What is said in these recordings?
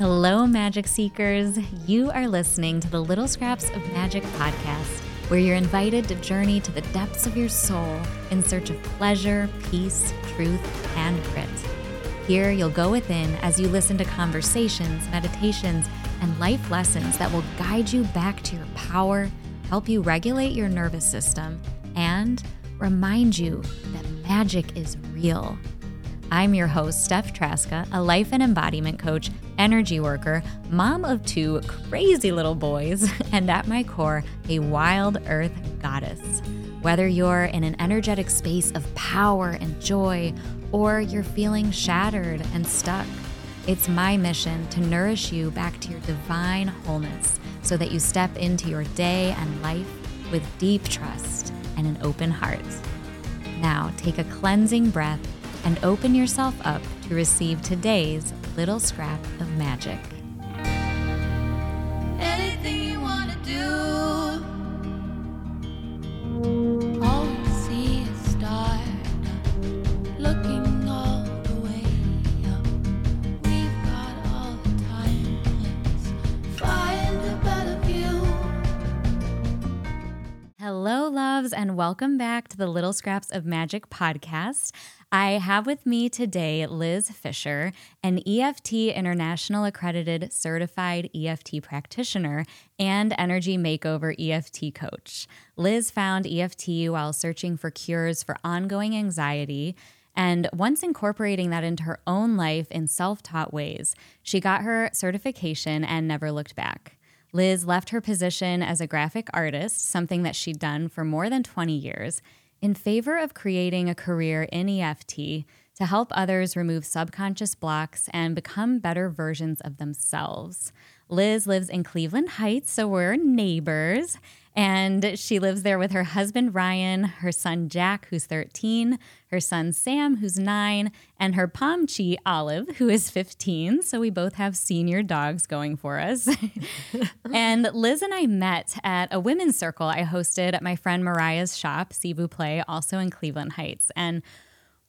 Hello, Magic Seekers. You are listening to the Little Scraps of Magic Podcast, where you're invited to journey to the depths of your soul in search of pleasure, peace, truth, and grit. Here, you'll go within as you listen to conversations, meditations, and life lessons that will guide you back to your power, help you regulate your nervous system, and remind you that magic is real. I'm your host, Steph Trzaska, a life and embodiment coach, energy worker, mom of two crazy little boys, and at my core, a wild earth goddess. Whether you're in an energetic space of power and joy, or you're feeling shattered and stuck, it's my mission to nourish you back to your divine wholeness so that you step into your day and life with deep trust and an open heart. Now, take a cleansing breath and open yourself up to receive today's little scrap of magic. Anything you want to do, all you see is stars, looking all the way up. We've got all the time, let's find a better view. Hello, loves, and welcome back to the Little Scraps of Magic podcast. I have with me today Liz Fisher, an EFT International Accredited Certified EFT Practitioner and Energy Makeover EFT Coach. Liz found EFT while searching for cures for ongoing anxiety, and once incorporating that into her own life in self-taught ways, she got her certification and never looked back. Liz left her position as a graphic artist, something that she'd done for more than 20 years, in favor of creating a career in EFT to help others remove subconscious blocks and become better versions of themselves. Liz lives in Cleveland Heights, so we're neighbors, and she lives there with her husband, Ryan, her son, Jack, who's 13, her son, Sam, who's 9, and her Pomchi, Olive, who is 15, so we both have senior dogs going for us. And Liz and I met at a women's circle I hosted at my friend Mariah's shop, Cebu Play, also in Cleveland Heights, and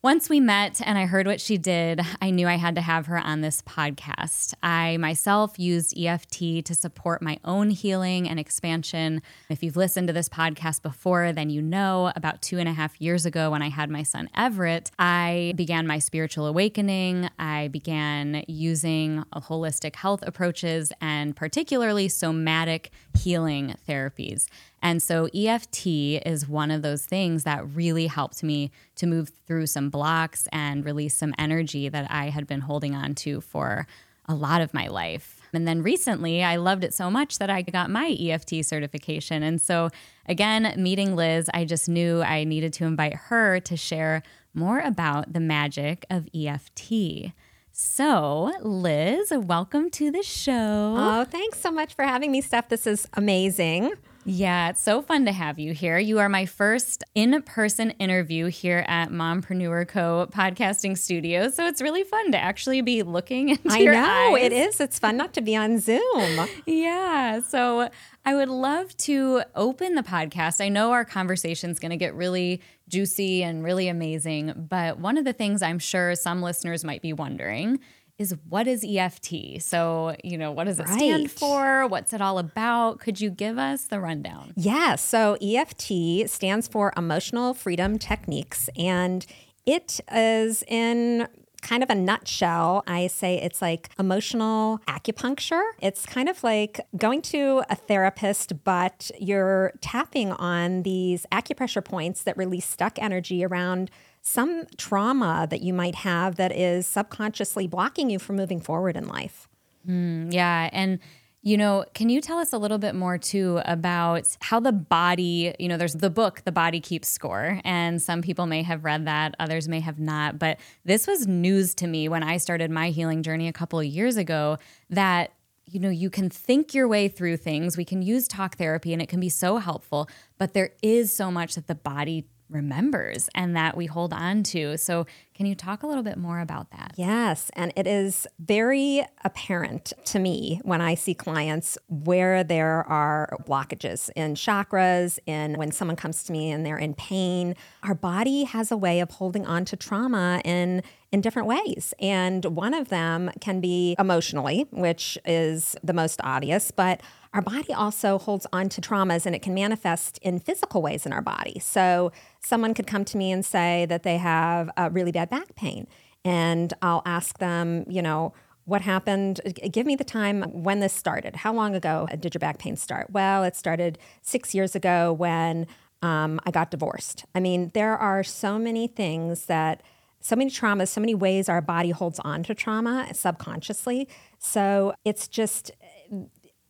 once we met and I heard what she did, I knew I had to have her on this podcast. I myself used EFT to support my own healing and expansion. If you've listened to this podcast before, then you know about 2.5 years ago when I had my son Everett, I began my spiritual awakening. I began using holistic health approaches and particularly somatic healing therapies. And so EFT is one of those things that really helped me to move through some blocks and release some energy that I had been holding on to for a lot of my life. And then recently, I loved it so much that I got my EFT certification. And so again, meeting Liz, I just knew I needed to invite her to share more about the magic of EFT. So, Liz, welcome to the show. Oh, thanks so much for having me, Steph. This is amazing. Yeah, it's so fun to have you here. You are my first in-person interview here at Mompreneur Co. podcasting studio, so it's really fun to actually be looking into your eyes. I know, it is. It's fun not to be on Zoom. Yeah, so I would love to open the podcast. I know our conversation's going to get really juicy and really amazing, but one of the things I'm sure some listeners might be wondering is what is EFT? So, what does it stand for? What's it all about? Could you give us the rundown? Yeah, so EFT stands for Emotional Freedom Techniques, and it is in kind of a nutshell, I say it's like emotional acupuncture. It's kind of like going to a therapist, but you're tapping on these acupressure points that release stuck energy around some trauma that you might have that is subconsciously blocking you from moving forward in life. Yeah. And, can you tell us a little bit more too about how the body, there's the book, The Body Keeps Score, and some people may have read that, others may have not, but this was news to me when I started my healing journey a couple of years ago that you can think your way through things. We can use talk therapy and it can be so helpful, but there is so much that the body remembers and that we hold on to. So can you talk a little bit more about that? Yes. And it is very apparent to me when I see clients where there are blockages in chakras, in when someone comes to me and they're in pain. Our body has a way of holding on to trauma in different ways. And one of them can be emotionally, which is the most obvious, but our body also holds on to traumas and it can manifest in physical ways in our body. So someone could come to me and say that they have a really bad back pain. And I'll ask them, you know, what happened? Give me the time when this started. How long ago did your back pain start? Well, it started 6 years ago when I got divorced. I mean, there are so many things that so many traumas, so many ways our body holds on to trauma subconsciously. So it's just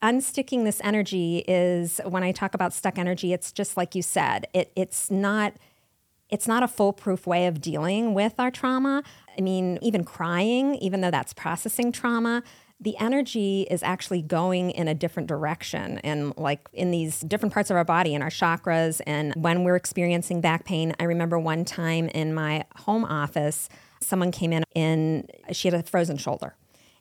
unsticking this energy is, when I talk about stuck energy, it's just like you said, it's not a foolproof way of dealing with our trauma. I mean, even crying, even though that's processing trauma, the energy is actually going in a different direction and like in these different parts of our body, in our chakras. And when we're experiencing back pain, I remember one time in my home office, someone came in and she had a frozen shoulder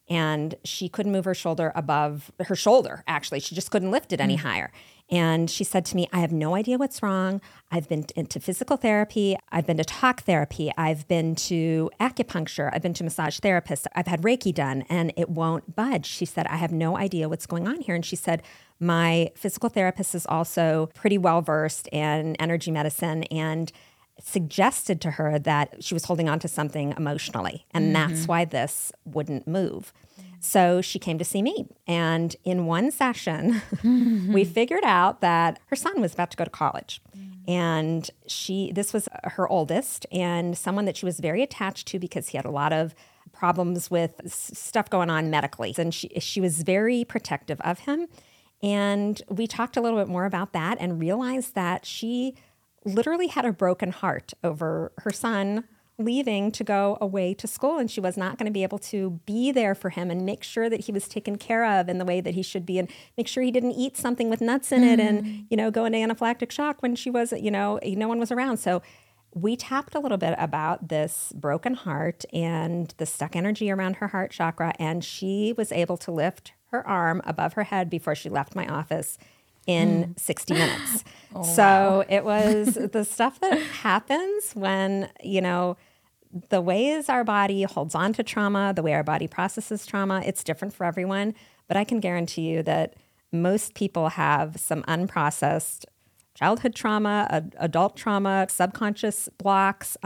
and she couldn't move her shoulder above her shoulder. Actually, she just couldn't lift it any higher. And she said to me, I have no idea what's wrong. I've been into physical therapy. I've been to talk therapy. I've been to acupuncture. I've been to massage therapists. I've had Reiki done and it won't budge. She said, I have no idea what's going on here. And she said, my physical therapist is also pretty well versed in energy medicine and suggested to her that she was holding on to something emotionally. And that's why this wouldn't move. So she came to see me. And in one session, we figured out that her son was about to go to college. And this was her oldest and someone that she was very attached to because he had a lot of problems with stuff going on medically. And she was very protective of him. And we talked a little bit more about that and realized that she literally had a broken heart over her son leaving to go away to school, and she was not going to be able to be there for him and make sure that he was taken care of in the way that he should be and make sure he didn't eat something with nuts in it and, you know, go into anaphylactic shock when she was, you know, no one was around. So we tapped a little bit about this broken heart and the stuck energy around her heart chakra, and she was able to lift her arm above her head before she left my office in 60 minutes. Wow. It was the stuff that happens when, you know, the ways our body holds on to trauma, the way our body processes trauma, it's different for everyone. But I can guarantee you that most people have some unprocessed childhood trauma, adult trauma, subconscious blocks,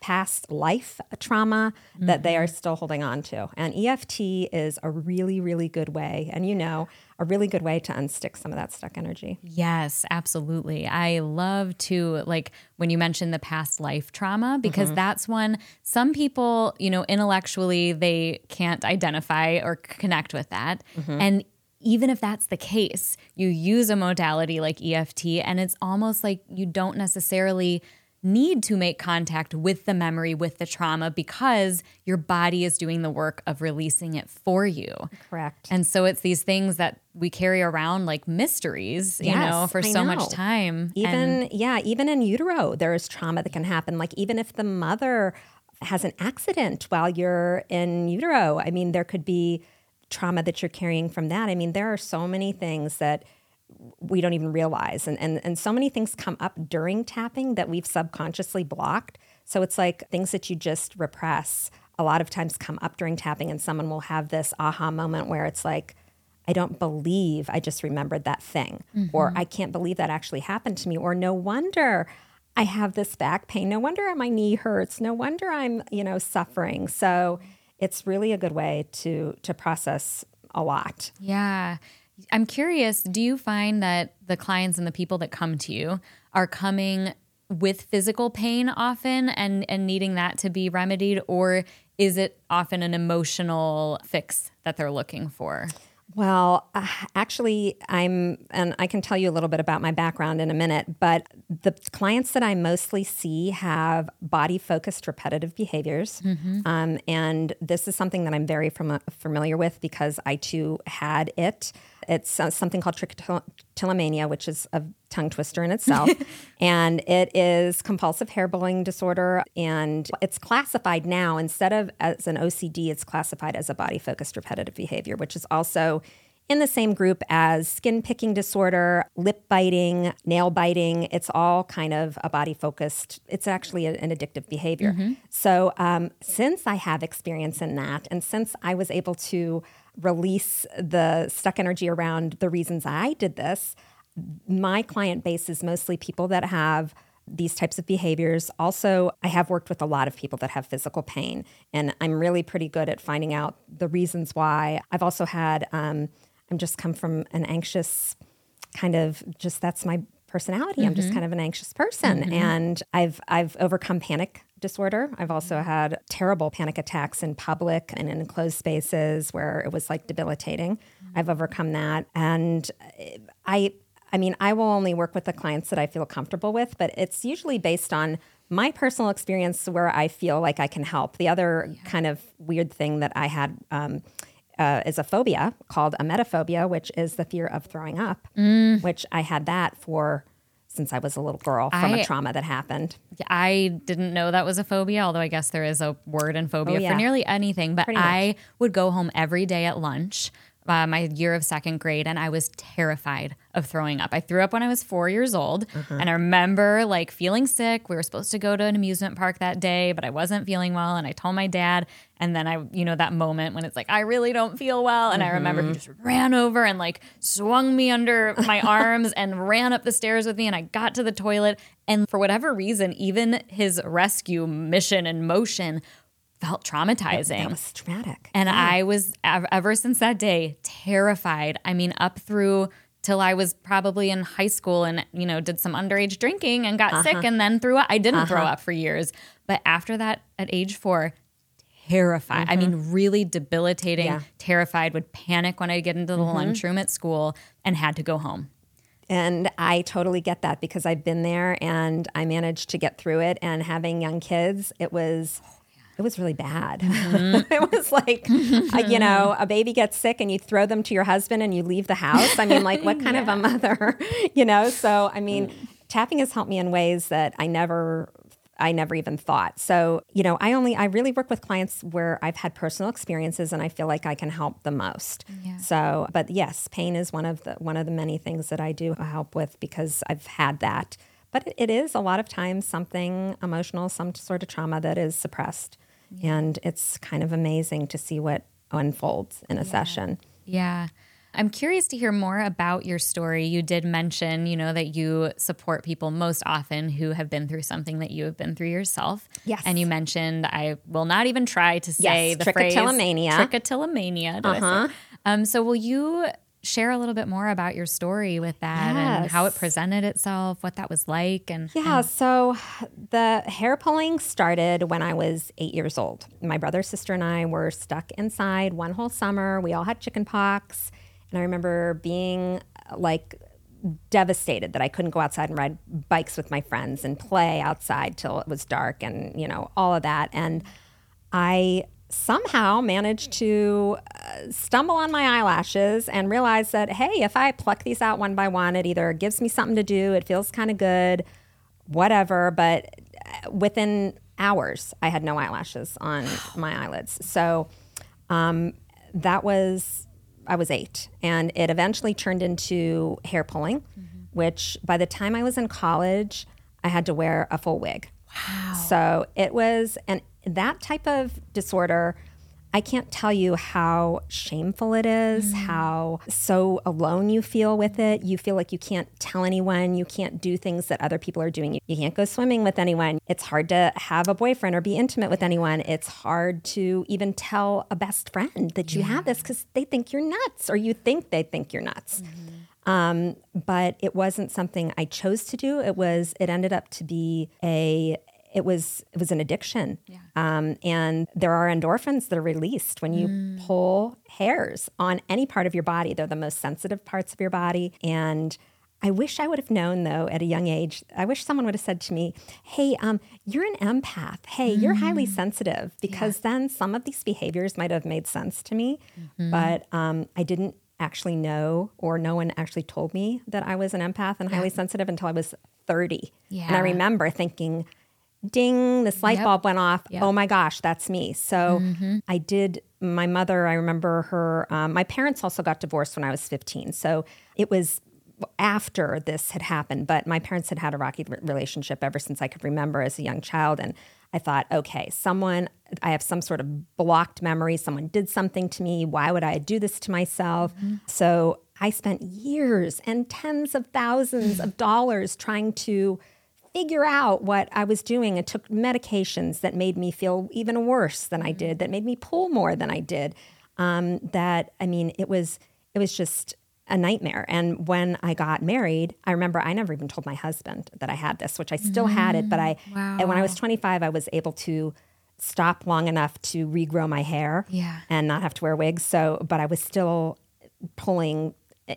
past life trauma that they are still holding on to. And EFT is a really, really good way. And, you know, a really good way to unstick some of that stuck energy. Yes, absolutely. I love to, like, when you mentioned the past life trauma, because that's one some people, you know, intellectually, they can't identify or connect with that. And even if that's the case, you use a modality like EFT and it's almost like you don't necessarily need to make contact with the memory, with the trauma, because your body is doing the work of releasing it for you. Correct. And so it's these things that we carry around like mysteries, you know, for so much time. Even in utero, there is trauma that can happen. Like even if the mother has an accident while you're in utero, I mean, there could be trauma that you're carrying from that. I mean, there are so many things that we don't even realize. And so many things come up during tapping that we've subconsciously blocked. So it's like things that you just repress a lot of times come up during tapping, and someone will have this aha moment where it's like, I don't believe I just remembered that thing, or I can't believe that actually happened to me, or no wonder I have this back pain. No wonder my knee hurts. No wonder I'm, you know, suffering. So it's really a good way to process a lot. Yeah. I'm curious, do you find that the clients and the people that come to you are coming with physical pain often and needing that to be remedied, or is it often an emotional fix that they're looking for? Well, actually, I can tell you a little bit about my background in a minute, but the clients that I mostly see have body-focused repetitive behaviors. And this is something that I'm very familiar with because I too had it. It's something called trichotillomania, which is a tongue twister in itself. And it is compulsive hair pulling disorder. And it's classified now, instead of as an OCD, it's classified as a body-focused repetitive behavior, which is also in the same group as skin picking disorder, lip biting, nail biting. It's all kind of a body-focused, it's actually an addictive behavior. Mm-hmm. So since I have experience in that, and since I was able to release the stuck energy around the reasons I did this, my client base is mostly people that have these types of behaviors. Also, I have worked with a lot of people that have physical pain, and I'm really pretty good at finding out the reasons why. I've also had, I'm just come from an anxious kind of, just that's my personality. Mm-hmm. I'm just kind of an anxious person. Mm-hmm. And I've overcome panic disorder. I've also had terrible panic attacks in public and in enclosed spaces where it was like debilitating. Mm-hmm. I've overcome that. And I mean, I will only work with the clients that I feel comfortable with, but it's usually based on my personal experience where I feel like I can help. The other kind of weird thing that I had is a phobia called emetophobia, which is the fear of throwing up, which I had that for since I was a little girl from a trauma that happened. I didn't know that was a phobia, although I guess there is a word in phobia for nearly anything. But I would go home every day at lunch my year of second grade, and I was terrified of throwing up. I threw up when I was 4 years old, and I remember like feeling sick. We were supposed to go to an amusement park that day, but I wasn't feeling well, and I told my dad. And then I, you know, that moment when it's like, I really don't feel well. And I remember he just ran over and like swung me under my arms and ran up the stairs with me. And I got to the toilet. And for whatever reason, even his rescue mission and motion felt traumatizing. That was traumatic. And I was, ever since that day, terrified. I mean, up through till I was probably in high school and, you know, did some underage drinking and got sick and then threw up. I didn't throw up for years. But after that, at age 4, terrified. I mean, really debilitating, terrified, would panic when I get into the lunchroom at school and had to go home. And I totally get that because I've been there and I managed to get through it. And having young kids, it was really bad. It was like, you know, a baby gets sick and you throw them to your husband and you leave the house. I mean, like what kind of a mother, you know? So, I mean, tapping has helped me in ways that I never even thought. So, you know, I really work with clients where I've had personal experiences and I feel like I can help the most. Yeah. So, but yes, pain is one of the many things that I do help with because I've had that. But it is a lot of times something emotional, some sort of trauma that is suppressed. Yeah. And it's kind of amazing to see what unfolds in a session. Yeah. I'm curious to hear more about your story. You did mention, you know, that you support people most often who have been through something that you have been through yourself. Yes. And you mentioned, I will not even try to say the trichotillomania. Phrase. Trichotillomania. Did I say? So will you share a little bit more about your story with that and how it presented itself, what that was like? So the hair pulling started when I was 8 years old. My brother, sister, and I were stuck inside one whole summer. We all had chicken pox. And I remember being like devastated that I couldn't go outside and ride bikes with my friends and play outside till it was dark and, you know, all of that. And I somehow managed to stumble on my eyelashes and realize that, hey, if I pluck these out one by one, it either gives me something to do, it feels kind of good, whatever. But within hours, I had no eyelashes on my eyelids. So I was 8, and it eventually turned into hair pulling, which by the time I was in college, I had to wear a full wig. Wow. So it was, and that type of disorder, I can't tell you how shameful it is, how so alone you feel with it. You feel like you can't tell anyone, you can't do things that other people are doing. You can't go swimming with anyone. It's hard to have a boyfriend or be intimate with anyone. It's hard to even tell a best friend that you have this because they think you're nuts or you think they think you're nuts. But it wasn't something I chose to do. It ended up to be it was an addiction. Yeah. And there are endorphins that are released when you pull hairs on any part of your body. They're the most sensitive parts of your body. And I wish I would have known, though, at a young age. I wish someone would have said to me, hey, you're an empath. Hey, you're highly sensitive. Because then some of these behaviors might have made sense to me. But I didn't actually know, or no one actually told me that I was an empath and highly sensitive until I was 30. Yeah. And I remember thinking, ding, this light bulb went off. Yep. Oh my gosh, that's me. So I did, my mother, I remember her, my parents also got divorced when I was 15. So it was after this had happened, but my parents had had a rocky relationship ever since I could remember as a young child. And I thought, okay, I have some sort of blocked memory. Someone did something to me. Why would I do this to myself? Mm-hmm. So I spent years and tens of thousands of dollars trying to figure out what I was doing. It took medications that made me feel even worse than I did, that made me pull more than I did. It was just a nightmare. And when I got married, I remember I never even told my husband that I had this, which I still had it. But when I was 25, I was able to stop long enough to regrow my hair and not have to wear wigs. So, but I was still pulling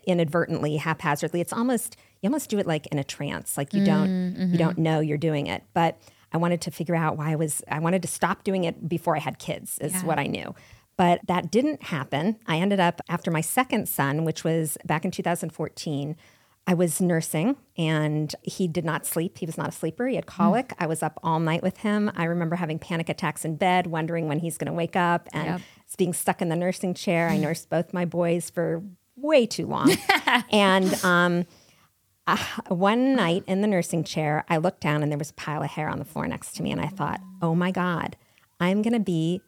inadvertently, haphazardly. It's almost, you almost do it like in a trance, like you don't know you're doing it. But I wanted to figure out why I wanted to stop doing it before I had kids is what I knew. But that didn't happen. I ended up, after my second son, which was back in 2014, I was nursing and he did not sleep. He was not a sleeper. He had colic. I was up all night with him. I remember having panic attacks in bed, wondering when he's going to wake up and being stuck in the nursing chair. I nursed both my boys for way too long. And one night in the nursing chair, I looked down and there was a pile of hair on the floor next to me. And I thought, oh my God, I'm going to be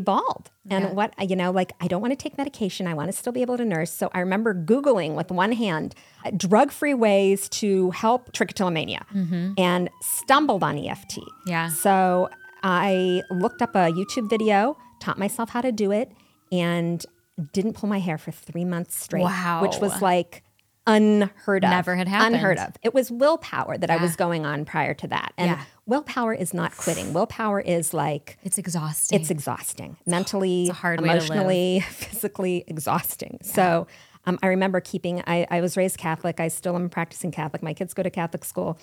bald. And I don't want to take medication. I want to still be able to nurse. So I remember Googling with one hand, drug-free ways to help trichotillomania and stumbled on EFT. Yeah. So I looked up a YouTube video, taught myself how to do it, and didn't pull my hair for 3 months straight. Wow. Which was like unheard of. Never had happened. Unheard of. It was willpower that I was going on prior to that. And willpower is not quitting. Willpower is like... It's exhausting. It's exhausting. Mentally, emotionally, physically exhausting. Yeah. So I remember I was raised Catholic. I still am practicing Catholic. My kids go to Catholic school.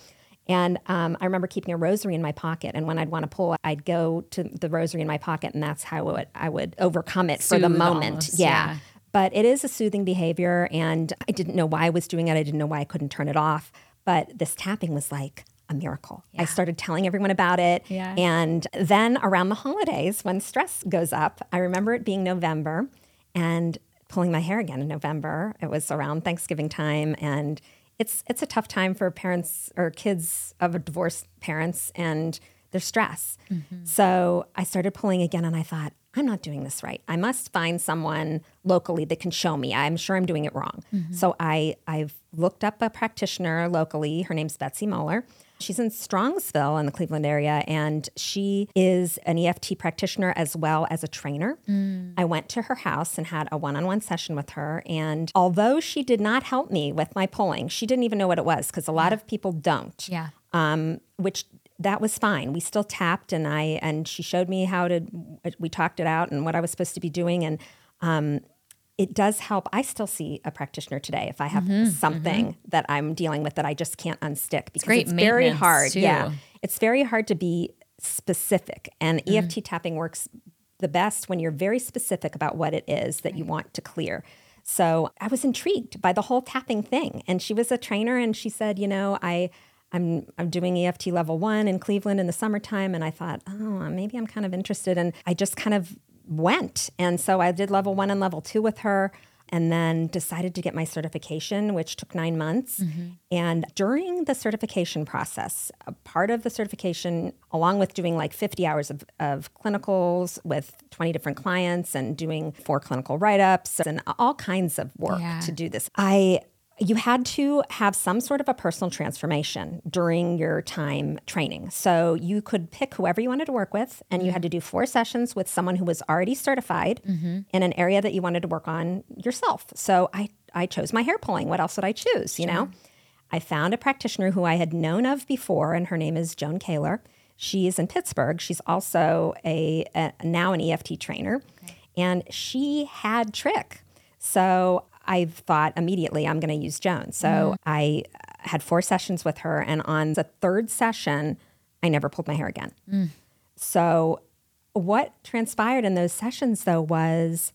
And I remember keeping a rosary in my pocket. And when I'd want to pull, I'd go to the rosary in my pocket. And that's how I would overcome it. Soothe for the moment. Almost, yeah. But it is a soothing behavior. And I didn't know why I was doing it. I didn't know why I couldn't turn it off. But this tapping was like a miracle. Yeah. I started telling everyone about it. Yeah. And then around the holidays, when stress goes up, I remember it being November and pulling my hair again in November. It was around Thanksgiving time. And it's a tough time for parents or kids of divorced parents and their stress. Mm-hmm. So I started pulling again and I thought, I'm not doing this right. I must find someone locally that can show me. I'm sure I'm doing it wrong. Mm-hmm. So I've looked up a practitioner locally. Her name's Betsy Moeller. She's in Strongsville in the Cleveland area, and she is an EFT practitioner as well as a trainer. Mm. I went to her house and had a one-on-one session with her, and although she did not help me with my pulling, she didn't even know what it was because a lot of people don't, which that was fine. We still tapped, and she showed me we talked it out and what I was supposed to be doing, and it does help. I still see a practitioner today if I have something that I'm dealing with that I just can't unstick because it's very hard. Too. Yeah, it's very hard to be specific, and EFT tapping works the best when you're very specific about what it is that you want to clear. So I was intrigued by the whole tapping thing, and she was a trainer, and she said, I'm doing EFT level 1 in Cleveland in the summertime, and I thought, oh, maybe I'm kind of interested, and I just kind of went. And so I did level 1 and level 2 with her and then decided to get my certification, which took 9 months. Mm-hmm. And during the certification process, a part of the certification, along with doing like 50 hours of clinicals with 20 different clients and doing 4 clinical write-ups and all kinds of work to do this, you had to have some sort of a personal transformation during your time training. So you could pick whoever you wanted to work with, and you had to do 4 sessions with someone who was already certified in an area that you wanted to work on yourself. So I chose my hair pulling. What else would I choose, you know? I found a practitioner who I had known of before, and her name is Joan Kaler. She's in Pittsburgh. She's also now an EFT trainer, and she had trick. So I thought immediately I'm going to use Joan. So I had 4 sessions with her, and on the 3rd session, I never pulled my hair again. Mm. So what transpired in those sessions, though, was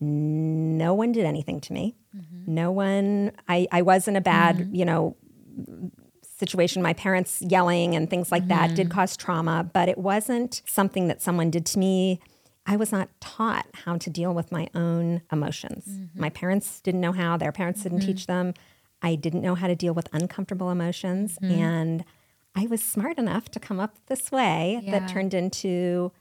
no one did anything to me. Mm-hmm. No one, I was in a bad, mm-hmm. Situation. My parents yelling and things like mm-hmm. that did cause trauma, but it wasn't something that someone did to me. I was not taught how to deal with my own emotions. Mm-hmm. My parents didn't know how, their parents didn't mm-hmm. teach them. I didn't know how to deal with uncomfortable emotions. Mm-hmm. And I was smart enough to come up this way that turned into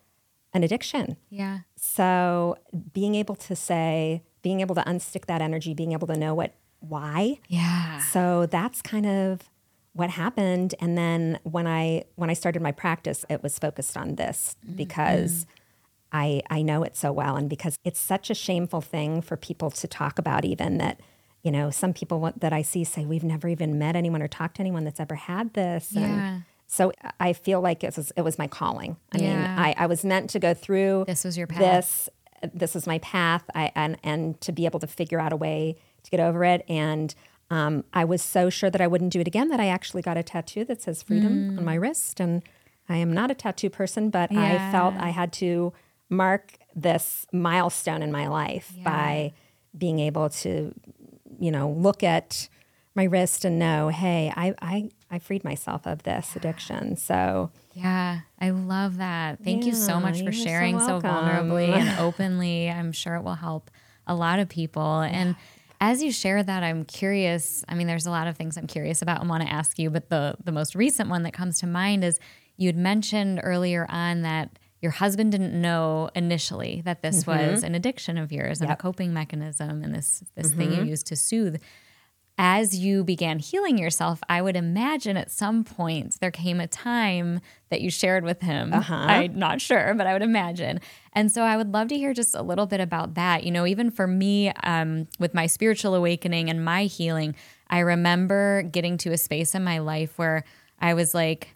an addiction. Yeah. So being able to say, being able to unstick that energy, being able to know why. Yeah. So that's kind of what happened. And then when I started my practice, it was focused on this mm-hmm. because I know it so well. And because it's such a shameful thing for people to talk about, even that, some people that I see say, we've never even met anyone or talked to anyone that's ever had this. Yeah. And so I feel like it was my calling. I mean, I was meant to go through. This was your path. This was my path. And to be able to figure out a way to get over it. And I was so sure that I wouldn't do it again that I actually got a tattoo that says freedom on my wrist. And I am not a tattoo person, but I felt I had to mark this milestone in my life by being able to, look at my wrist and know, hey, I freed myself of this addiction. So yeah, I love that. Thank you so much for sharing so vulnerably and openly. I'm sure it will help a lot of people. And as you share that, I'm curious. I mean, there's a lot of things I'm curious about and want to ask you, but the most recent one that comes to mind is you'd mentioned earlier on that your husband didn't know initially that this mm-hmm. was an addiction of yours and a coping mechanism and this mm-hmm. thing you used to soothe. As you began healing yourself, I would imagine at some point there came a time that you shared with him. Uh-huh. I'm not sure, but I would imagine. And so I would love to hear just a little bit about that. Even for me, with my spiritual awakening and my healing, I remember getting to a space in my life where I was like,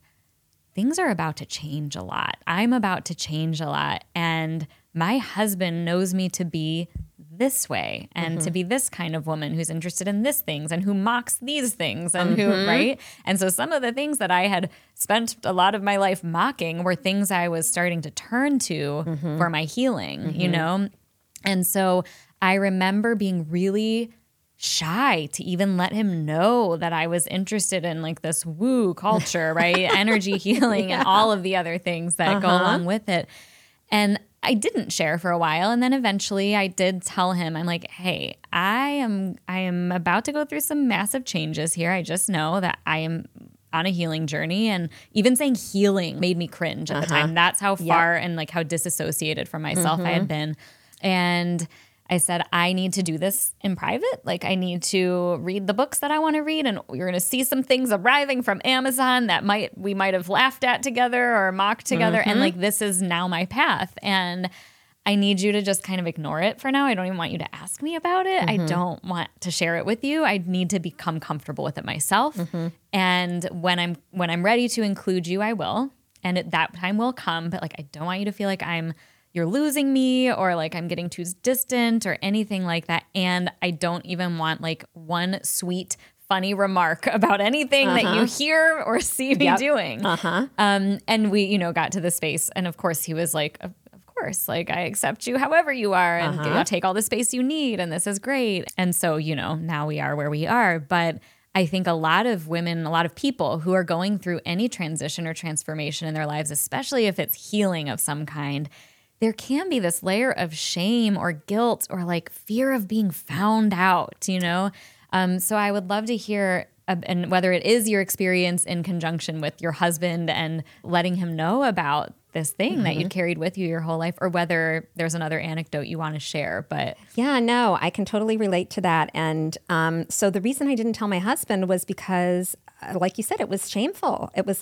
things are about to change a lot. I'm about to change a lot. And my husband knows me to be this way and mm-hmm. to be this kind of woman who's interested in these things and who mocks these things and mm-hmm. who, right? And so some of the things that I had spent a lot of my life mocking were things I was starting to turn to mm-hmm. for my healing, mm-hmm. And so I remember being really shy to even let him know that I was interested in this woo culture, right? Energy healing and all of the other things that go along with it. And I didn't share for a while. And then eventually I did tell him, I'm like, hey, I am about to go through some massive changes here. I just know that I am on a healing journey. And even saying healing made me cringe at the time. That's how far and how disassociated from myself I had been. And I said, I need to do this in private. I need to read the books that I want to read, and you're going to see some things arriving from Amazon that we might have laughed at together or mocked together. Mm-hmm. And this is now my path. And I need you to just kind of ignore it for now. I don't even want you to ask me about it. Mm-hmm. I don't want to share it with you. I need to become comfortable with it myself. Mm-hmm. And when I'm ready to include you, I will. And that time will come. But I don't want you to feel like you're losing me or I'm getting too distant or anything like that. And I don't even want one sweet, funny remark about anything that you hear or see me doing. And we, got to the space, and of course he was of course, I accept you however you are, and you'll take all the space you need, and this is great. And so, now we are where we are. But I think a lot of women, a lot of people who are going through any transition or transformation in their lives, especially if it's healing of some kind, there can be this layer of shame or guilt or fear of being found out, So I would love to hear, and whether it is your experience in conjunction with your husband and letting him know about this thing that you carried with you your whole life, or whether there's another anecdote you want to share. But yeah, no, I can totally relate to that. And so the reason I didn't tell my husband was because, like you said, it was shameful. It was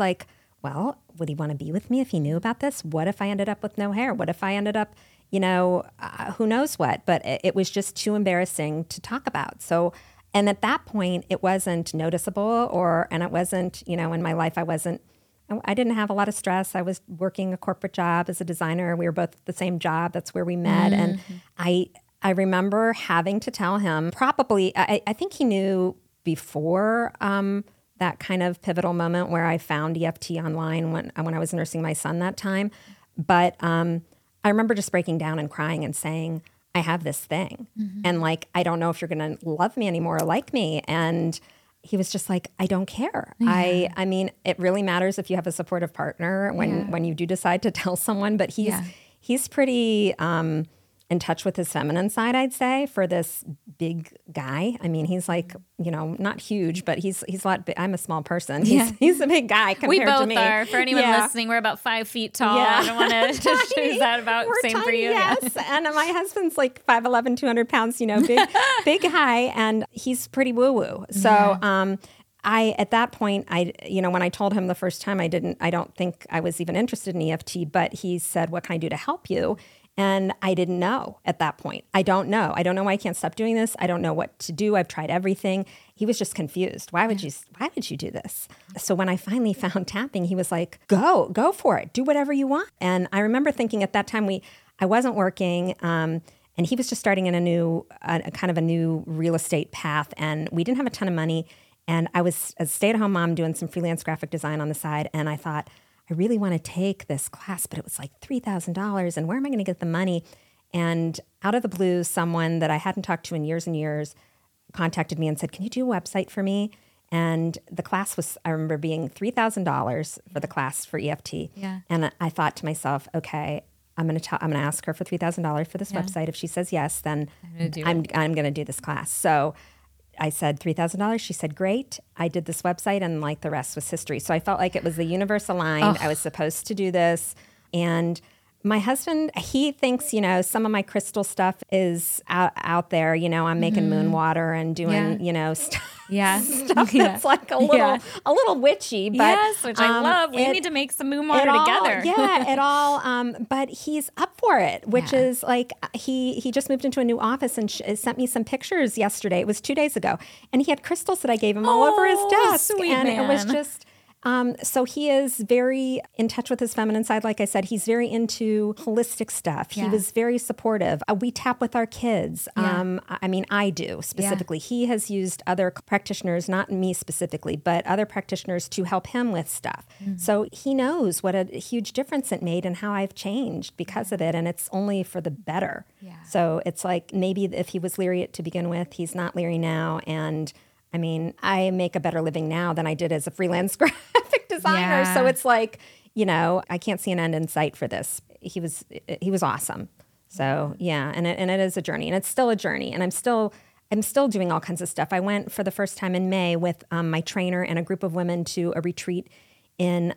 well, would he want to be with me if he knew about this? What if I ended up with no hair? What if I ended up, who knows what? But it was just too embarrassing to talk about. So, and at that point, it wasn't noticeable and it wasn't, in my life, I didn't have a lot of stress. I was working a corporate job as a designer. We were both at the same job. That's where we met. Mm-hmm. And I remember having to tell him probably, I think he knew before, that kind of pivotal moment where I found EFT online when I was nursing my son that time. But I remember just breaking down and crying and saying, I have this thing. Mm-hmm. And like, I don't know if you're going to love me anymore or like me. And he was just like, I don't care. Yeah. I mean, it really matters if you have a supportive partner when you do decide to tell someone, but he's pretty in touch with his feminine side, I'd say, for this big guy. I mean, he's like, you know, not huge, but he's a lot big. I'm a small person. He's a big guy compared to me. We both are. For anyone listening, we're about 5 feet tall. Yeah. I don't want to just choose that about we're same tiny, for you. Yes. And my husband's like 5'11", 200 pounds, you know, big high, and he's pretty woo-woo. So, at that point, when I told him the first time, I don't think I was even interested in EFT, but he said, what can I do to help you? And I didn't know at that point. I don't know. I don't know why I can't stop doing this. I don't know what to do. I've tried everything. He was just confused. Why would you do this? So when I finally found tapping, he was like, go for it. Do whatever you want. And I remember thinking at that time, I wasn't working. And he was just starting in a kind of a new real estate path. And we didn't have a ton of money. And I was a stay-at-home mom doing some freelance graphic design on the side. And I thought, I really want to take this class, but it was like $3,000. And where am I going to get the money? And out of the blue, someone that I hadn't talked to in years and years contacted me and said, can you do a website for me? And the class was, I remember being $3,000 for the class for EFT. Yeah. And I thought to myself, okay, I'm going to ask her for $3,000 for this website. If she says yes, then I'm going to do this class. So I said $3,000. She said, great. I did this website, and like the rest was history. So I felt like it was the universe aligned. Oh. I was supposed to do this. And my husband, he thinks, you know, some of my crystal stuff is out there. You know, I'm making moon water and doing, you know, stuff that's like a little witchy. But, yes, which I love. We need to make some moon water together. Yeah, it all. But he's up for it, which is like he just moved into a new office and sent me some pictures yesterday. It was 2 days ago, and he had crystals that I gave him all over his desk, It was just. So he is very in touch with his feminine side. Like I said, he's very into holistic stuff. He was very supportive. We tap with our kids. I do specifically. Yeah. He has used other practitioners, not me specifically, but other practitioners to help him with stuff. Mm-hmm. So he knows what a huge difference it made and how I've changed because of it. And it's only for the better. Yeah. So it's like maybe if he was leery to begin with, he's not leery now. And I mean, I make a better living now than I did as a freelance graphic designer. Yeah. So it's like, you know, I can't see an end in sight for this. He was awesome. So and it is a journey, and it's still a journey, and I'm still doing all kinds of stuff. I went for the first time in May with my trainer and a group of women to a retreat in.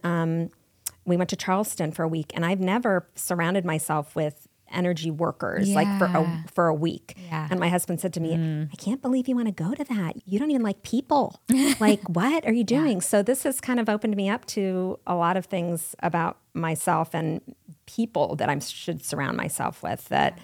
We went to Charleston for a week, and I've never surrounded myself with energy workers like for a week. Yeah. And my husband said to me, I can't believe you want to go to that. You don't even like people. Like, what are you doing? Yeah. So this has kind of opened me up to a lot of things about myself and people that I should surround myself with that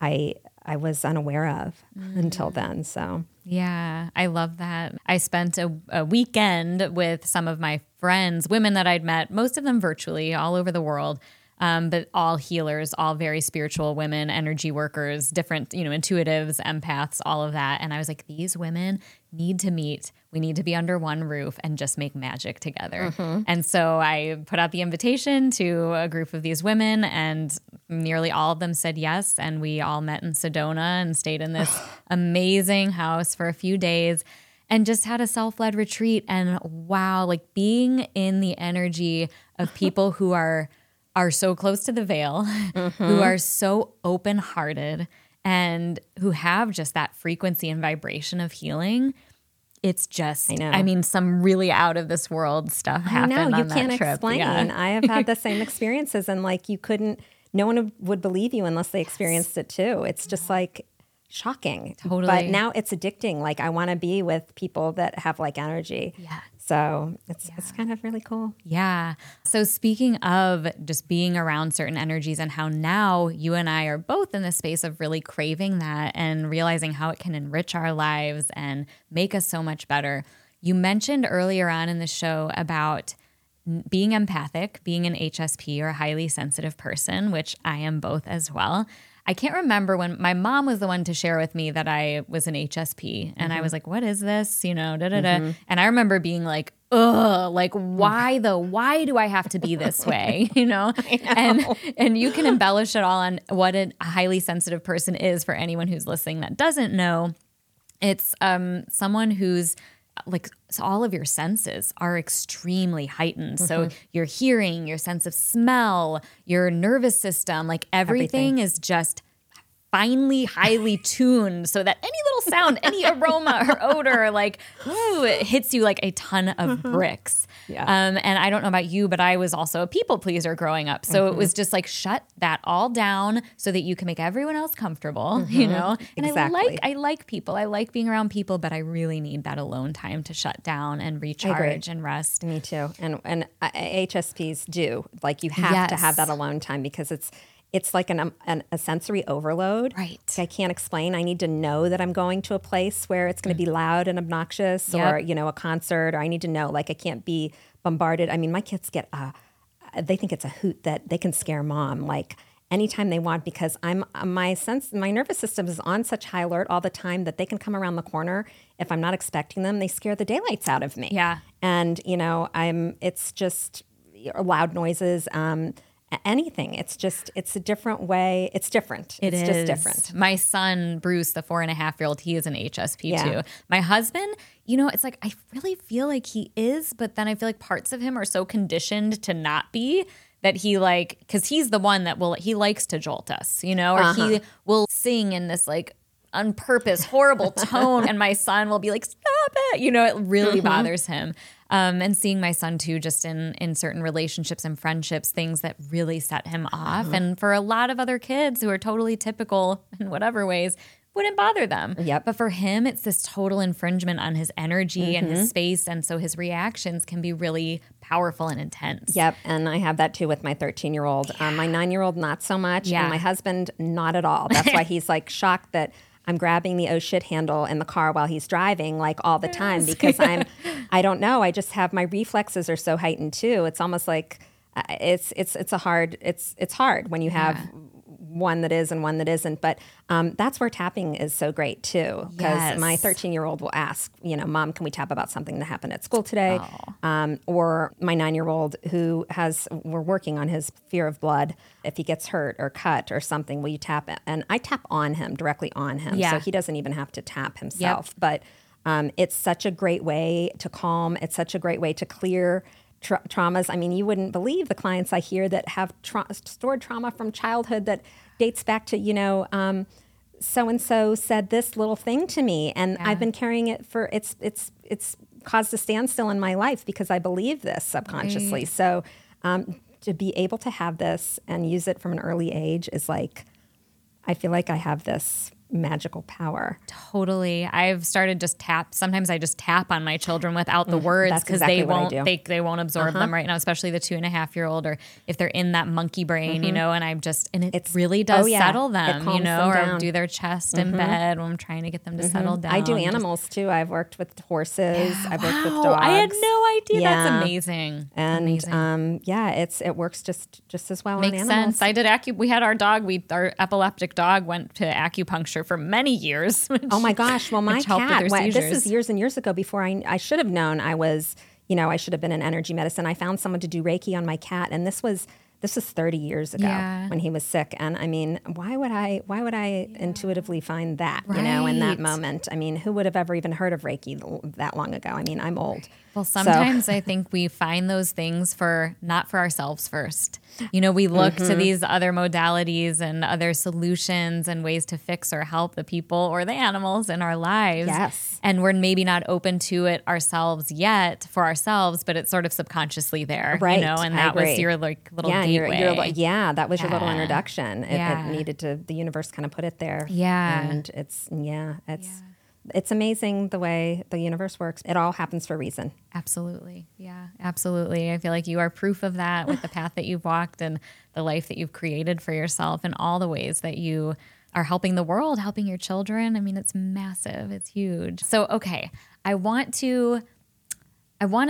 I was unaware of until then. So yeah, I love that. I spent a weekend with some of my friends, women that I'd met, most of them virtually all over the world. But all healers, all very spiritual women, energy workers, different, you know, intuitives, empaths, all of that. And I was like, these women need to meet. We need to be under one roof and just make magic together. Mm-hmm. And so I put out the invitation to a group of these women, and nearly all of them said yes. And we all met in Sedona and stayed in this amazing house for a few days and just had a self-led retreat. And wow, like being in the energy of people who are so close to the veil, who are so open-hearted and who have just that frequency and vibration of healing. It's just, I mean, some really out of this world stuff happened on that trip. I know, you can't explain. Yeah. I have had the same experiences, and like no one would believe you unless they experienced it too. It's just like shocking. Totally. But now it's addicting. Like I want to be with people that have like energy. Yeah. So it's kind of really cool. Yeah. So speaking of just being around certain energies and how now you and I are both in the space of really craving that and realizing how it can enrich our lives and make us so much better. You mentioned earlier on in the show about being empathic, being an HSP or a highly sensitive person, which I am both as well. I can't remember when my mom was the one to share with me that I was an HSP, and I was like, what is this? You know, da da da. And I remember being like, ugh, like why do I have to be this way? You know? And you can embellish it all on what a highly sensitive person is for anyone who's listening that doesn't know. It's someone who's like, so all of your senses are extremely heightened. Mm-hmm. So your hearing, your sense of smell, your nervous system, like everything. Is just finely, highly tuned so that any little sound, any aroma or odor, like, ooh, it hits you like a ton of bricks. Yeah. And I don't know about you, but I was also a people pleaser growing up. So it was just like, shut that all down so that you can make everyone else comfortable, you know? And exactly. I like people. I like being around people, but I really need that alone time to shut down and recharge and rest. Me too. And HSPs do. Like, you have to have that alone time because it's like a sensory overload. Right. I can't explain. I need to know that I'm going to a place where it's going to be loud and obnoxious or, you know, a concert, or I need to know, like, I can't be bombarded. I mean, my kids get, they think it's a hoot that they can scare mom like anytime they want, because I'm my nervous system is on such high alert all the time that they can come around the corner. If I'm not expecting them, they scare the daylights out of me. Yeah. And, you know, it's just loud noises, anything. It's a different way. It's different. It's just different. My son, Bruce, the 4.5-year-old, he is an HSP too. My husband, you know, it's like, I really feel like he is, but then I feel like parts of him are so conditioned to not be that he like, cause he's the one that he likes to jolt us, you know, or he will sing in this like on purpose, horrible tone. And my son will be like, stop it. You know, it really bothers him. And seeing my son too, just in certain relationships and friendships, things that really set him off. And for a lot of other kids who are totally typical in whatever ways, wouldn't bother them. Yep. But for him, it's this total infringement on his energy and his space. And so his reactions can be really powerful and intense. Yep. And I have that too with my 13-year-old. My 9-year-old, not so much. Yeah. And my husband, not at all. That's why he's like shocked that I'm grabbing the oh shit handle in the car while he's driving like all the time because I don't know. I just have, my reflexes are so heightened too. It's almost like it's hard when you have one that is and one that isn't. But that's where tapping is so great too, because my 13-year-old will ask, you know, Mom, can we tap about something that happened at school today? Oh. Or my 9-year-old who we're working on his fear of blood. If he gets hurt or cut or something, will you tap? And I tap on him, directly on him. Yeah. So he doesn't even have to tap himself. Yep. But it's such a great way to calm. It's such a great way to clear traumas. I mean, you wouldn't believe the clients I hear that have stored trauma from childhood that dates back to, you know, so-and-so said this little thing to me, and I've been carrying it for, it's caused a standstill in my life because I believe this subconsciously. Right. So to be able to have this and use it from an early age is like, I feel like I have this magical power. Totally. I've started just tap. Sometimes I just tap on my children without the words because they won't absorb them right now, especially the 2.5-year-old, or if they're in that monkey brain, you know, and it really does settle them, you know, or down. Do their chest in bed when I'm trying to get them to settle down. I do animals too. I've worked with horses. Yeah, I've worked with dogs. I had no idea. Yeah. That's amazing. And it works just as well. Makes on animals. Sense. I did we had our dog, our epileptic dog went to acupuncture for many years. Which, oh my gosh. Well, my cat, this is years and years ago before I should have known I should have been in energy medicine. I found someone to do Reiki on my cat. And this was 30 years ago when he was sick. And I mean, why would I intuitively find that, you know, in that moment? I mean, who would have ever even heard of Reiki that long ago? I mean, I'm old. Well, sometimes I think we find those things not for ourselves first. You know, we look to these other modalities and other solutions and ways to fix or help the people or the animals in our lives. Yes. And we're maybe not open to it ourselves yet for ourselves, but it's sort of subconsciously there, right? You know, and that was your like little gateway. That was your little introduction. It needed to, the universe kind of put it there. Yeah. And it's amazing the way the universe works. It all happens for a reason. Absolutely. Yeah, absolutely. I feel like you are proof of that with the path that you've walked and the life that you've created for yourself and all the ways that you are helping the world, helping your children. I mean, it's massive. It's huge. So, okay, I want to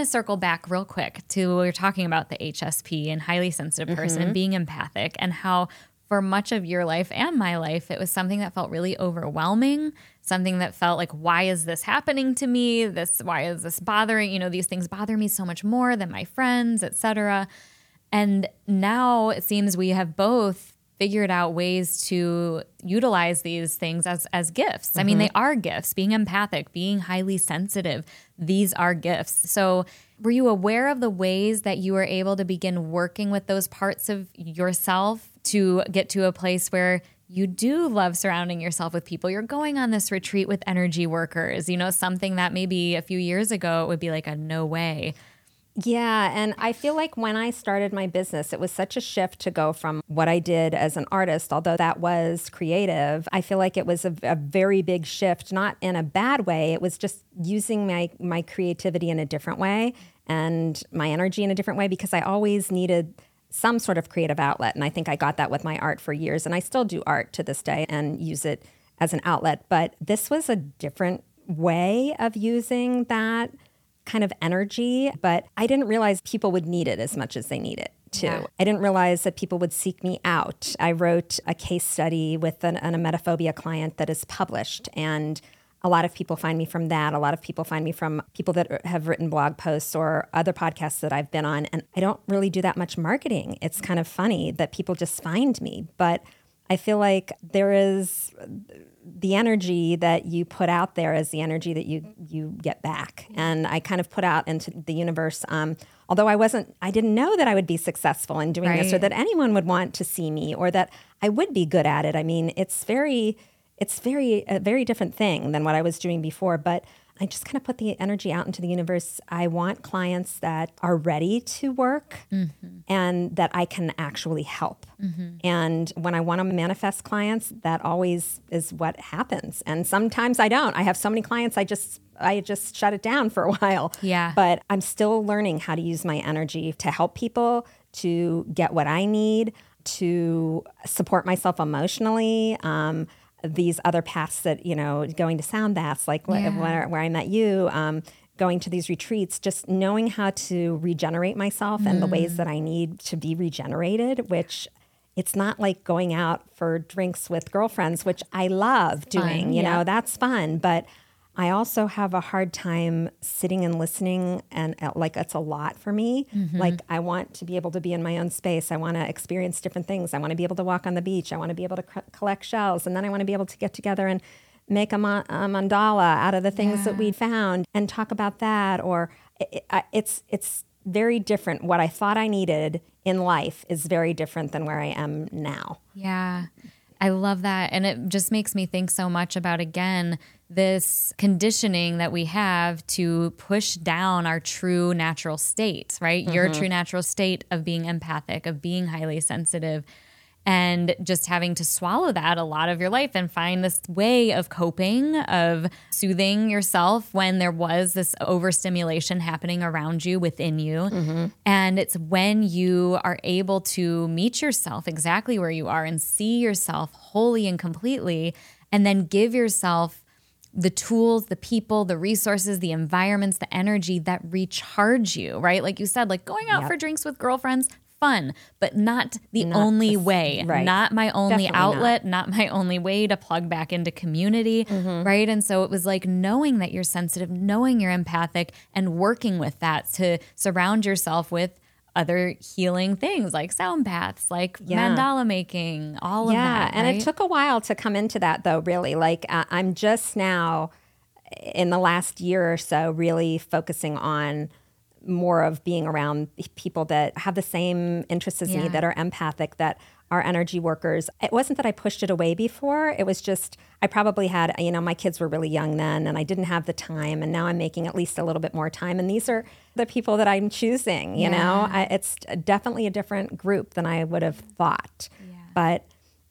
circle back real quick to what we were talking about, the HSP and highly sensitive person and being empathic and how for much of your life and my life, it was something that felt really overwhelming, something that felt like, why is this happening to me? Why is this bothering? You know, these things bother me so much more than my friends, et cetera. And now it seems we have both figured out ways to utilize these things as gifts. Mm-hmm. I mean, they are gifts. Being empathic, being highly sensitive, these are gifts. So were you aware of the ways that you were able to begin working with those parts of yourself to get to a place where you do love surrounding yourself with people? You're going on this retreat with energy workers, you know, something that maybe a few years ago it would be like a no way. Yeah. And I feel like when I started my business, it was such a shift to go from what I did as an artist, although that was creative. I feel like it was a very big shift, not in a bad way. It was just using my creativity in a different way and my energy in a different way, because I always needed some sort of creative outlet. And I think I got that with my art for years. And I still do art to this day and use it as an outlet. But this was a different way of using that kind of energy. But I didn't realize people would need it as much as they need it, too. Yeah. I didn't realize that people would seek me out. I wrote a case study with an emetophobia client that is published. And a lot of people find me from that. A lot of people find me from people that have written blog posts or other podcasts that I've been on. And I don't really do that much marketing. It's kind of funny that people just find me. But I feel like there is the energy that you put out there is the energy that you get back. And I kind of put out into the universe. Although I didn't know that I would be successful in doing this, or that anyone would want to see me, or that I would be good at it. I mean, it's a very different thing than what I was doing before, but I just kind of put the energy out into the universe. I want clients that are ready to work and that I can actually help. Mm-hmm. And when I want to manifest clients, that always is what happens. And sometimes I don't. I have so many clients, I just shut it down for a while. Yeah. But I'm still learning how to use my energy to help people, to get what I need, to support myself emotionally. These other paths that, you know, going to sound baths, like where I met you, going to these retreats, just knowing how to regenerate myself and the ways that I need to be regenerated, which it's not like going out for drinks with girlfriends, which I love doing, you know, that's fun. But I also have a hard time sitting and listening, and like it's a lot for me. Mm-hmm. Like I want to be able to be in my own space. I want to experience different things. I want to be able to walk on the beach. I want to be able to collect shells, and then I want to be able to get together and make a mandala out of the things that we found and talk about that. Or it's very different. What I thought I needed in life is very different than where I am now. Yeah. I love that. And it just makes me think so much about, again, this conditioning that we have to push down our true natural state, right? Mm-hmm. Your true natural state of being empathic, of being highly sensitive, and just having to swallow that a lot of your life and find this way of coping, of soothing yourself when there was this overstimulation happening around you, within you. Mm-hmm. And it's when you are able to meet yourself exactly where you are and see yourself wholly and completely, and then give yourself the tools, the people, the resources, the environments, the energy that recharge you, right? Like you said, like going out for drinks with girlfriends, fun, but not the only way, right. Not my only outlet, not my only way to plug back into community, right? And so it was like knowing that you're sensitive, knowing you're empathic, and working with that to surround yourself with other healing things like sound baths, like mandala making, all of that. Yeah, right? And it took a while to come into that though, really. Like I'm just now in the last year or so really focusing on more of being around people that have the same interests as me, that are empathic, that are energy workers. It wasn't that I pushed it away before. It was just I probably had, you know, my kids were really young then and I didn't have the time, and now I'm making at least a little bit more time. And these are the people that I'm choosing, you know. It's definitely a different group than I would have thought. Yeah. But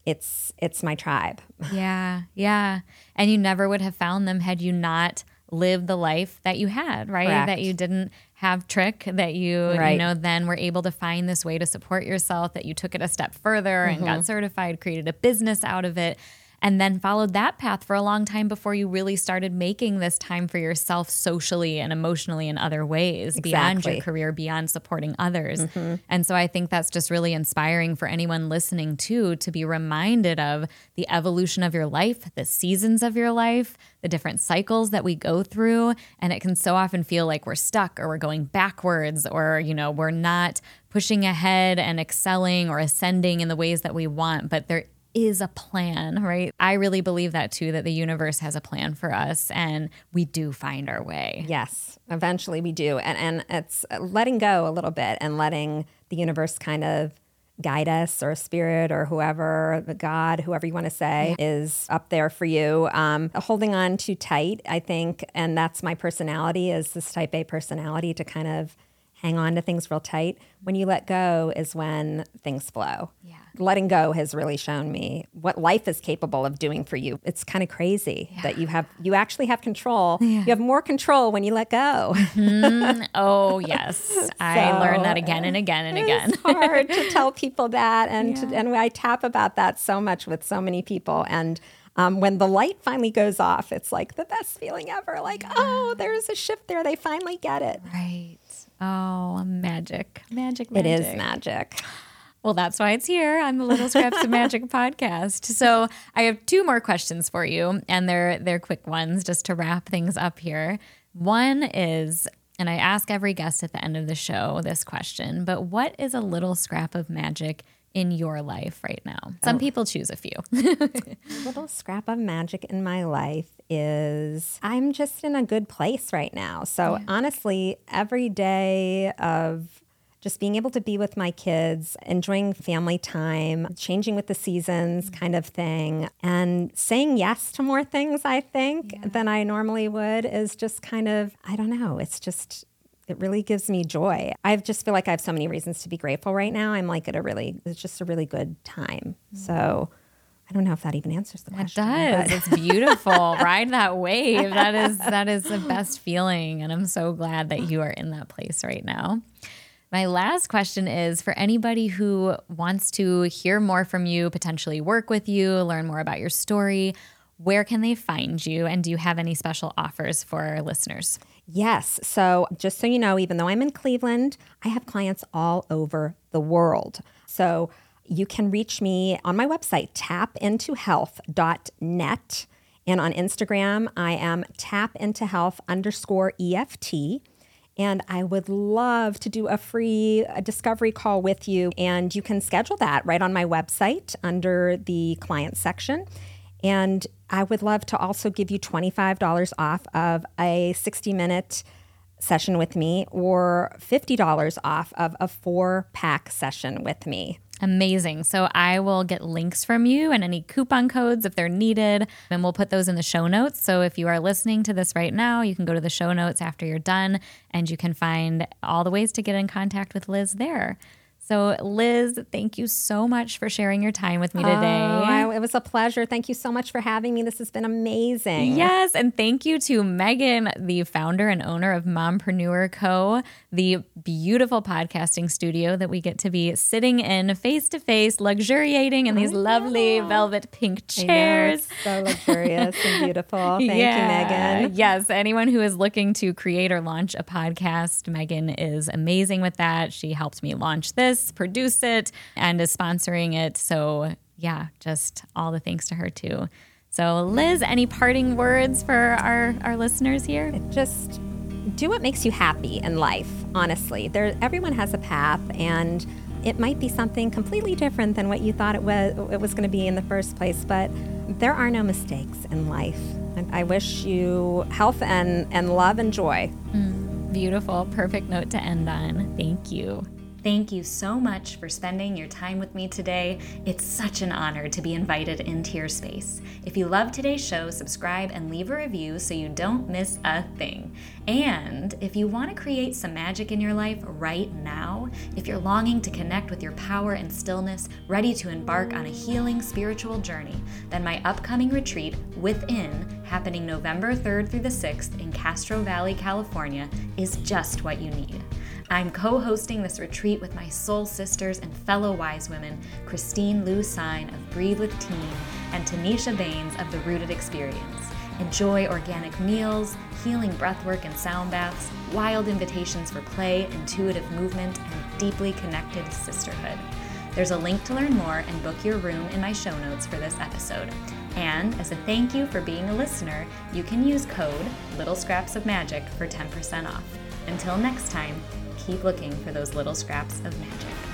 it's my tribe. Yeah, yeah. And you never would have found them had you not lived the life that you had, right? Correct. That you didn't have trick, that you, you know, then were able to find this way to support yourself, that you took it a step further and got certified, created a business out of it. and then followed that path for a long time before you really started making this time for yourself socially and emotionally in other ways, beyond your career, beyond supporting others. Mm-hmm. And so I think that's just really inspiring for anyone listening too, to be reminded of the evolution of your life, the seasons of your life, the different cycles that we go through. And it can so often feel like we're stuck or we're going backwards or, you know, we're not pushing ahead and excelling or ascending in the ways that we want. But there is a plan, right? I really believe that too, that the universe has a plan for us and we do find our way. Yes, eventually we do. And it's letting go a little bit and letting the universe kind of guide us, or spirit, or whoever, the God, whoever you want to say, is up there for you. Holding on too tight, I think, and that's my personality, is this type A personality, to kind of hang on to things real tight. When you let go is when things flow. Yeah. Letting go has really shown me what life is capable of doing for you. It's kind of crazy that you actually have control. Yeah. You have more control when you let go. Mm-hmm. Oh, yes. I learned that again and again and again. It's hard to tell people that. And I tap about that so much with so many people. And when the light finally goes off, it's like the best feeling ever. Like, oh, there's a shift there. They finally get it. Right. Oh, magic. Magic, magic. It is magic. Well, that's why it's here on the Little Scraps of Magic podcast. So I have two more questions for you, and they're quick ones just to wrap things up here. One is, and I ask every guest at the end of the show this question, but what is a little scrap of magic in your life right now? Some people choose a few. Little scrap of magic in my life is I'm just in a good place right now. So honestly, every day of just being able to be with my kids, enjoying family time, changing with the seasons kind of thing, and saying yes to more things, I think, than I normally would, is just kind of, I don't know, it's just, it really gives me joy. I just feel like I have so many reasons to be grateful right now. I'm like it's just a really good time. So I don't know if that even answers the question. It does. It's beautiful. Ride that wave. That is the best feeling. And I'm so glad that you are in that place right now. My last question is for anybody who wants to hear more from you, potentially work with you, learn more about your story. Where can they find you? And do you have any special offers for our listeners? Yes. So just so you know, even though I'm in Cleveland, I have clients all over the world. So you can reach me on my website, tapintohealth.net. And on Instagram, I am tapintohealth_EFT. And I would love to do a free discovery call with you. And you can schedule that right on my website under the client section. And I would love to also give you $25 off of a 60-minute session with me, or $50 off of a 4-pack session with me. Amazing. So I will get links from you and any coupon codes if they're needed, and we'll put those in the show notes. So if you are listening to this right now, you can go to the show notes after you're done, and you can find all the ways to get in contact with Liz there. So Liz, thank you so much for sharing your time with me today. It was a pleasure. Thank you so much for having me. This has been amazing. Yes, and thank you to Megan, the founder and owner of Mompreneur Co., the beautiful podcasting studio that we get to be sitting in face-to-face, luxuriating in these lovely velvet pink chairs. So luxurious and beautiful. Thank you, Megan. Yes, anyone who is looking to create or launch a podcast, Megan is amazing with that. She helped me launch this, produce it, and is sponsoring it. So just all the thanks to her too. So Liz, any parting words for our listeners here? Just do what makes you happy in life. Honestly, everyone has a path, and it might be something completely different than what you thought it was going to be in the first place, but there are no mistakes in life. And I wish you health and love and joy. Beautiful. Perfect note to end on. Thank you. Thank you so much for spending your time with me today. It's such an honor to be invited into your space. If you love today's show, subscribe and leave a review so you don't miss a thing. And if you want to create some magic in your life right now, if you're longing to connect with your power and stillness, ready to embark on a healing spiritual journey, then my upcoming retreat, Within, happening November 3rd through the 6th in Castro Valley, California, is just what you need. I'm co-hosting this retreat with my soul sisters and fellow wise women, Christine Lou Sign of Breathe With Teen and Tanisha Baines of The Rooted Experience. Enjoy organic meals, healing breathwork and sound baths, wild invitations for play, intuitive movement, and deeply connected sisterhood. There's a link to learn more and book your room in my show notes for this episode. And as a thank you for being a listener, you can use code Little Scraps of Magic for 10% off. Until next time, keep looking for those little scraps of magic.